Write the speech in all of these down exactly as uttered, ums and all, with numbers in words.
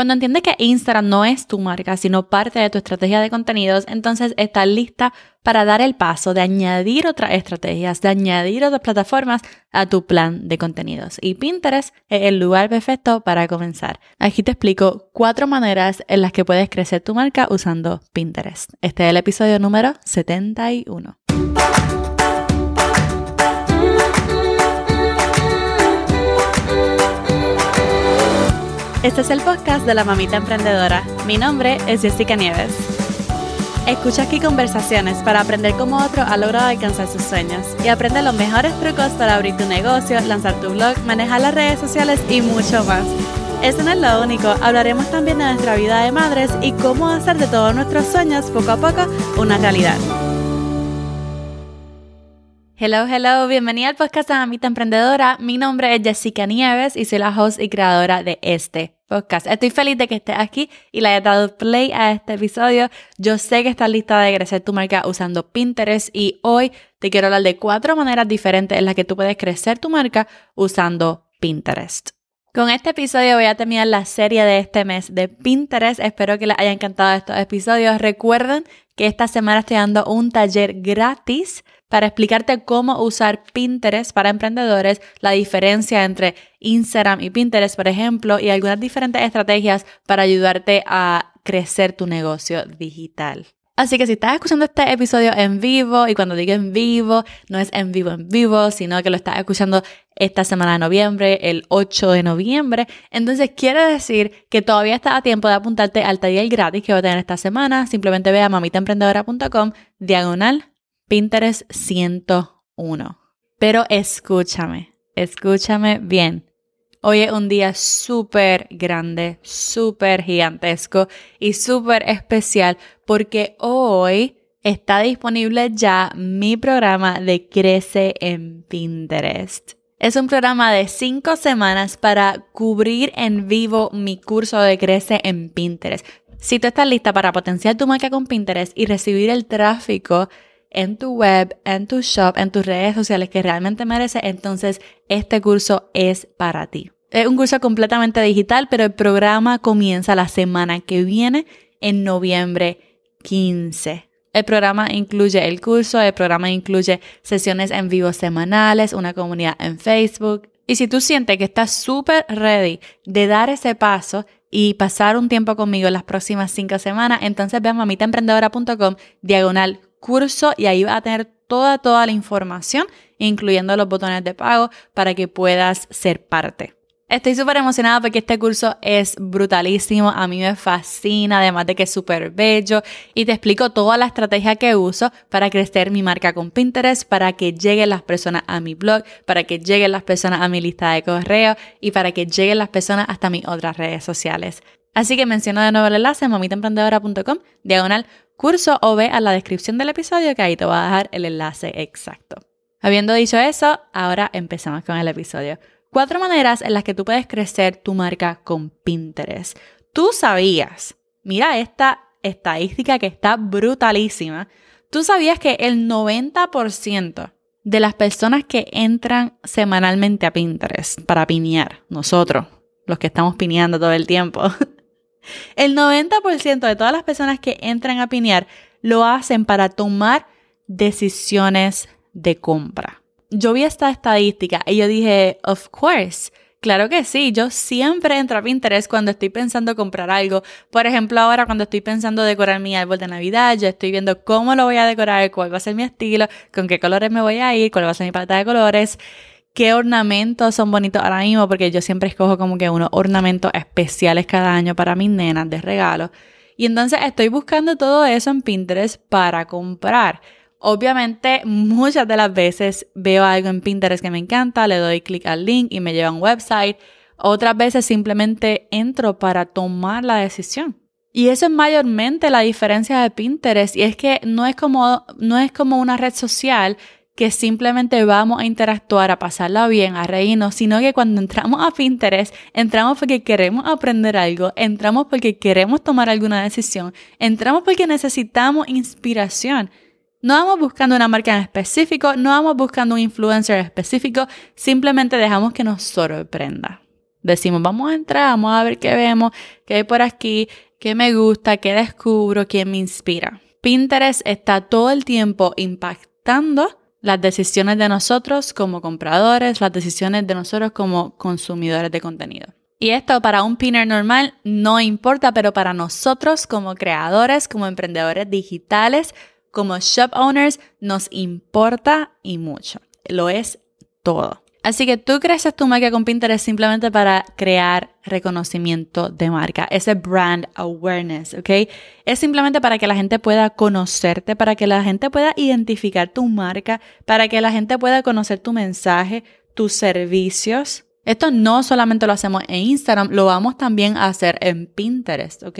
Cuando entiendes que Instagram no es tu marca, sino parte de tu estrategia de contenidos, entonces estás lista para dar el paso de añadir otras estrategias, de añadir otras plataformas a tu plan de contenidos. Y Pinterest es el lugar perfecto para comenzar. Aquí te explico cuatro maneras en las que puedes crecer tu marca usando Pinterest. Este es el episodio número setenta y uno. Este es el podcast de La Mamita Emprendedora. Mi nombre es Jessica Nieves. Escucha aquí conversaciones para aprender cómo otro ha logrado alcanzar sus sueños y aprende los mejores trucos para abrir tu negocio, lanzar tu blog, manejar las redes sociales y mucho más. Eso no es lo único, hablaremos también de nuestra vida de madres y cómo hacer de todos nuestros sueños poco a poco una realidad. Hello, hello, bienvenida al podcast de La Mamita Emprendedora. Mi nombre es Jessica Nieves y soy la host y creadora de este podcast. Estoy feliz de que estés aquí y le hayas dado play a este episodio. Yo sé que estás lista de crecer tu marca usando Pinterest y hoy te quiero hablar de cuatro maneras diferentes en las que tú puedes crecer tu marca usando Pinterest. Con este episodio voy a terminar la serie de este mes de Pinterest. Espero que les haya encantado estos episodios. Recuerden que esta semana estoy dando un taller gratis para explicarte cómo usar Pinterest para emprendedores, la diferencia entre Instagram y Pinterest, por ejemplo, y algunas diferentes estrategias para ayudarte a crecer tu negocio digital. Así que si estás escuchando este episodio en vivo, y cuando digo en vivo, no es en vivo en vivo, sino que lo estás escuchando esta semana de noviembre, el ocho de noviembre, entonces quiere decir que todavía estás a tiempo de apuntarte al taller gratis que voy a tener esta semana. Simplemente ve a mamitaemprendedora.com diagonal Pinterest ciento uno. Pero escúchame, escúchame bien. Hoy es un día súper grande, súper gigantesco y súper especial porque hoy está disponible ya mi programa de Crece en Pinterest. Es un programa de cinco semanas para cubrir en vivo mi curso de Crece en Pinterest. Si tú estás lista para potenciar tu marca con Pinterest y recibir el tráfico en tu web, en tu shop, en tus redes sociales que realmente mereces, entonces este curso es para ti. Es un curso completamente digital, pero el programa comienza la semana que viene, en noviembre quince. El programa incluye el curso, el programa incluye sesiones en vivo semanales, una comunidad en Facebook. Y si tú sientes que estás súper ready de dar ese paso y pasar un tiempo conmigo las próximas cinco semanas, entonces ve a mamitaemprendedora.com diagonal curso y ahí vas a tener toda, toda la información, incluyendo los botones de pago para que puedas ser parte. Estoy súper emocionada porque este curso es brutalísimo, a mí me fascina, además de que es súper bello y te explico toda la estrategia que uso para crecer mi marca con Pinterest, para que lleguen las personas a mi blog, para que lleguen las personas a mi lista de correo y para que lleguen las personas hasta mis otras redes sociales. Así que menciono de nuevo el enlace mamitaemprendedora.com diagonal curso o ve a la descripción del episodio que ahí te voy a dejar el enlace exacto. Habiendo dicho eso, ahora empezamos con el episodio. Cuatro maneras en las que tú puedes crecer tu marca con Pinterest. Tú sabías, mira esta estadística que está brutalísima, tú sabías que el noventa por ciento de las personas que entran semanalmente a Pinterest para pinear, nosotros, los que estamos pineando todo el tiempo, el noventa por ciento de todas las personas que entran a pinear lo hacen para tomar decisiones de compra. Yo vi esta estadística y yo dije, of course, claro que sí, yo siempre entro a Pinterest cuando estoy pensando comprar algo. Por ejemplo, ahora cuando estoy pensando decorar mi árbol de Navidad, yo estoy viendo cómo lo voy a decorar, cuál va a ser mi estilo, con qué colores me voy a ir, cuál va a ser mi paleta de colores, qué ornamentos son bonitos ahora mismo, porque yo siempre escojo como que unos ornamentos especiales cada año para mis nenas de regalo. Y entonces estoy buscando todo eso en Pinterest para comprar. Obviamente, muchas de las veces veo algo en Pinterest que me encanta, le doy clic al link y me lleva a un website. Otras veces simplemente entro para tomar la decisión. Y eso es mayormente la diferencia de Pinterest. Y es que no es como, no es como una red social que simplemente vamos a interactuar, a pasarla bien, a reírnos, sino que cuando entramos a Pinterest, entramos porque queremos aprender algo, entramos porque queremos tomar alguna decisión, entramos porque necesitamos inspiración. No vamos buscando una marca en específico, no vamos buscando un influencer específico, simplemente dejamos que nos sorprenda. Decimos, vamos a entrar, vamos a ver qué vemos, qué hay por aquí, qué me gusta, qué descubro, quién me inspira. Pinterest está todo el tiempo impactando las decisiones de nosotros como compradores, las decisiones de nosotros como consumidores de contenido. Y esto para un pinner normal no importa, pero para nosotros como creadores, como emprendedores digitales, como shop owners, nos importa y mucho. Lo es todo. Así que tú creces tu marca con Pinterest simplemente para crear reconocimiento de marca, ese brand awareness, ¿ok? Es simplemente para que la gente pueda conocerte, para que la gente pueda identificar tu marca, para que la gente pueda conocer tu mensaje, tus servicios. Esto no solamente lo hacemos en Instagram, lo vamos también a hacer en Pinterest, ¿ok?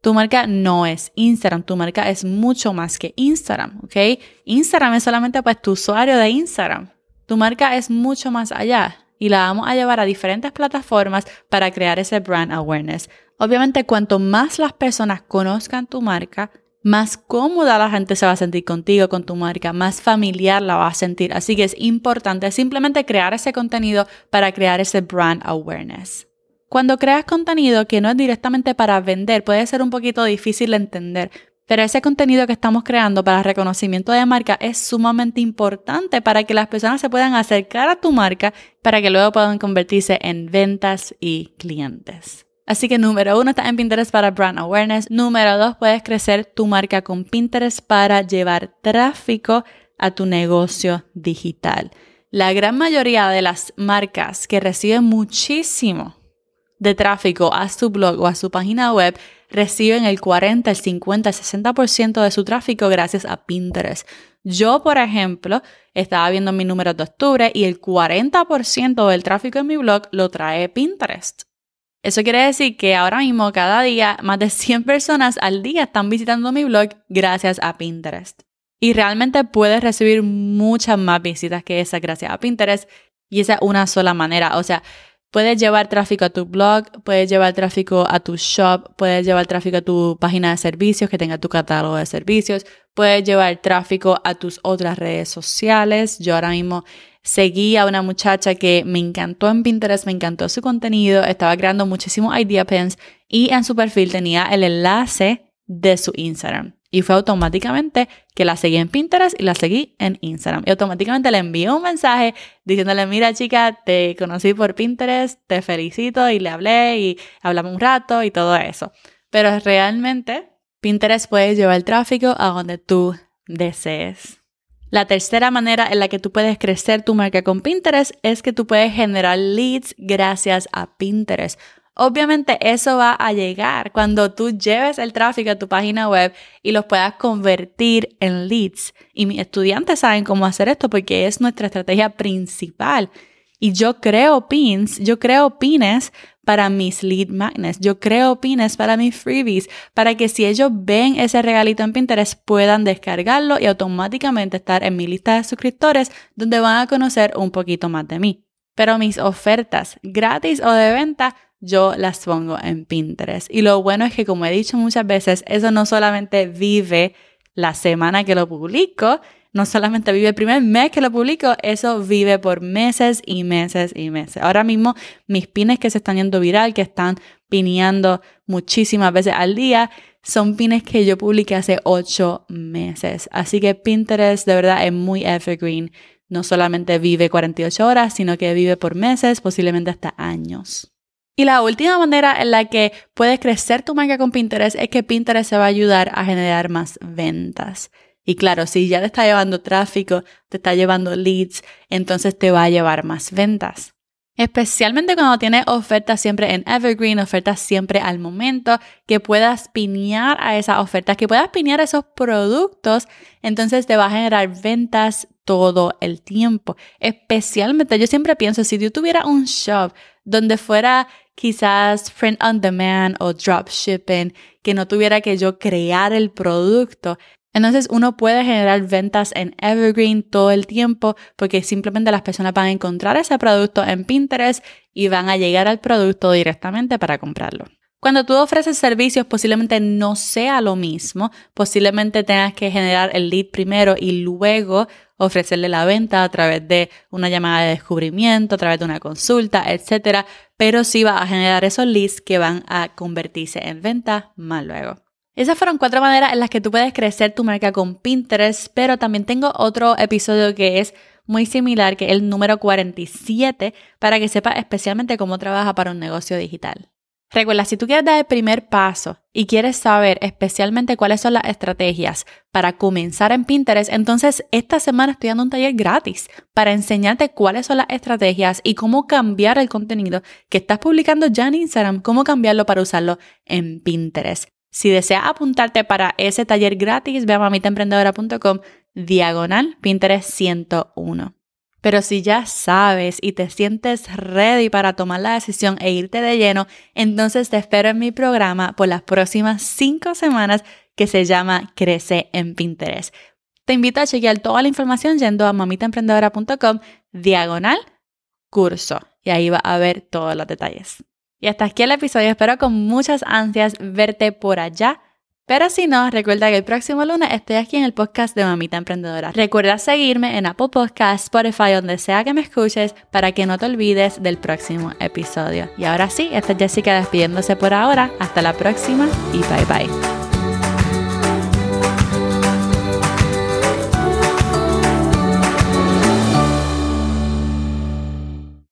Tu marca no es Instagram, tu marca es mucho más que Instagram, ¿ok? Instagram es solamente pues tu usuario de Instagram. Tu marca es mucho más allá y la vamos a llevar a diferentes plataformas para crear ese brand awareness. Obviamente, cuanto más las personas conozcan tu marca, más cómoda la gente se va a sentir contigo, con tu marca, más familiar la va a sentir. Así que es importante simplemente crear ese contenido para crear ese brand awareness. Cuando creas contenido que no es directamente para vender, puede ser un poquito difícil de entender. Pero ese contenido que estamos creando para reconocimiento de marca es sumamente importante para que las personas se puedan acercar a tu marca para que luego puedan convertirse en ventas y clientes. Así que número uno, estás en Pinterest para brand awareness. Número dos, puedes crecer tu marca con Pinterest para llevar tráfico a tu negocio digital. La gran mayoría de las marcas que reciben muchísimo de tráfico a su blog o a su página web reciben el cuarenta, el cincuenta, el sesenta por ciento de su tráfico gracias a Pinterest. Yo, por ejemplo, estaba viendo mis números de octubre y el cuarenta por ciento del tráfico en mi blog lo trae Pinterest. Eso quiere decir que ahora mismo cada día más de cien personas al día están visitando mi blog gracias a Pinterest. Y realmente puedes recibir muchas más visitas que esas gracias a Pinterest, y esa es una sola manera, o sea, puedes llevar tráfico a tu blog, puedes llevar tráfico a tu shop, puedes llevar tráfico a tu página de servicios que tenga tu catálogo de servicios, puedes llevar tráfico a tus otras redes sociales. Yo ahora mismo seguí a una muchacha que me encantó en Pinterest, me encantó su contenido, estaba creando muchísimos idea pins y en su perfil tenía el enlace de su Instagram. Y fue automáticamente que la seguí en Pinterest y la seguí en Instagram. Y automáticamente le envié un mensaje diciéndole, mira chica, te conocí por Pinterest, te felicito, y le hablé y hablamos un rato y todo eso. Pero realmente Pinterest puede llevar el tráfico a donde tú desees. La tercera manera en la que tú puedes crecer tu marca con Pinterest es que tú puedes generar leads gracias a Pinterest. Obviamente eso va a llegar cuando tú lleves el tráfico a tu página web y los puedas convertir en leads. Y mis estudiantes saben cómo hacer esto porque es nuestra estrategia principal. Y yo creo pins, yo creo pines para mis lead magnets, yo creo pines para mis freebies, para que si ellos ven ese regalito en Pinterest puedan descargarlo y automáticamente estar en mi lista de suscriptores donde van a conocer un poquito más de mí. Pero mis ofertas gratis o de venta yo las pongo en Pinterest. Y lo bueno es que, como he dicho muchas veces, eso no solamente vive la semana que lo publico, no solamente vive el primer mes que lo publico, eso vive por meses y meses y meses. Ahora mismo, mis pines que se están yendo viral, que están pineando muchísimas veces al día, son pines que yo publiqué hace ocho meses. Así que Pinterest de verdad es muy evergreen. No solamente vive cuarenta y ocho horas, sino que vive por meses, posiblemente hasta años. Y la última manera en la que puedes crecer tu marca con Pinterest es que Pinterest se va a ayudar a generar más ventas. Y claro, si ya te está llevando tráfico, te está llevando leads, entonces te va a llevar más ventas. Especialmente cuando tienes ofertas siempre en evergreen, ofertas siempre al momento, que puedas pinear a esas ofertas, que puedas pinear a esos productos, entonces te va a generar ventas todo el tiempo. Especialmente, yo siempre pienso, si yo tuviera un shop donde fuera quizás print on demand o dropshipping, que no tuviera que yo crear el producto. Entonces uno puede generar ventas en evergreen todo el tiempo porque simplemente las personas van a encontrar ese producto en Pinterest y van a llegar al producto directamente para comprarlo. Cuando tú ofreces servicios, posiblemente no sea lo mismo. Posiblemente tengas que generar el lead primero y luego ofrecerle la venta a través de una llamada de descubrimiento, a través de una consulta, etcétera. Pero sí vas a generar esos leads que van a convertirse en ventas más luego. Esas fueron cuatro maneras en las que tú puedes crecer tu marca con Pinterest, pero también tengo otro episodio que es muy similar, que es el número cuarenta y siete, para que sepas especialmente cómo trabaja para un negocio digital. Recuerda, si tú quieres dar el primer paso y quieres saber especialmente cuáles son las estrategias para comenzar en Pinterest, entonces esta semana estoy dando un taller gratis para enseñarte cuáles son las estrategias y cómo cambiar el contenido que estás publicando ya en Instagram, cómo cambiarlo para usarlo en Pinterest. Si deseas apuntarte para ese taller gratis, ve a mamitaemprendedora.com diagonal Pinterest ciento uno. Pero si ya sabes y te sientes ready para tomar la decisión e irte de lleno, entonces te espero en mi programa por las próximas cinco semanas que se llama Crece en Pinterest. Te invito a chequear toda la información yendo a mamitaemprendedora.com diagonal curso y ahí vas a ver todos los detalles. Y hasta aquí el episodio. Espero con muchas ansias verte por allá. Pero si no, recuerda que el próximo lunes estoy aquí en el podcast de Mamita Emprendedora. Recuerda seguirme en Apple Podcasts, Spotify, donde sea que me escuches, para que no te olvides del próximo episodio. Y ahora sí, esta es Jessica despidiéndose por ahora. Hasta la próxima y bye bye.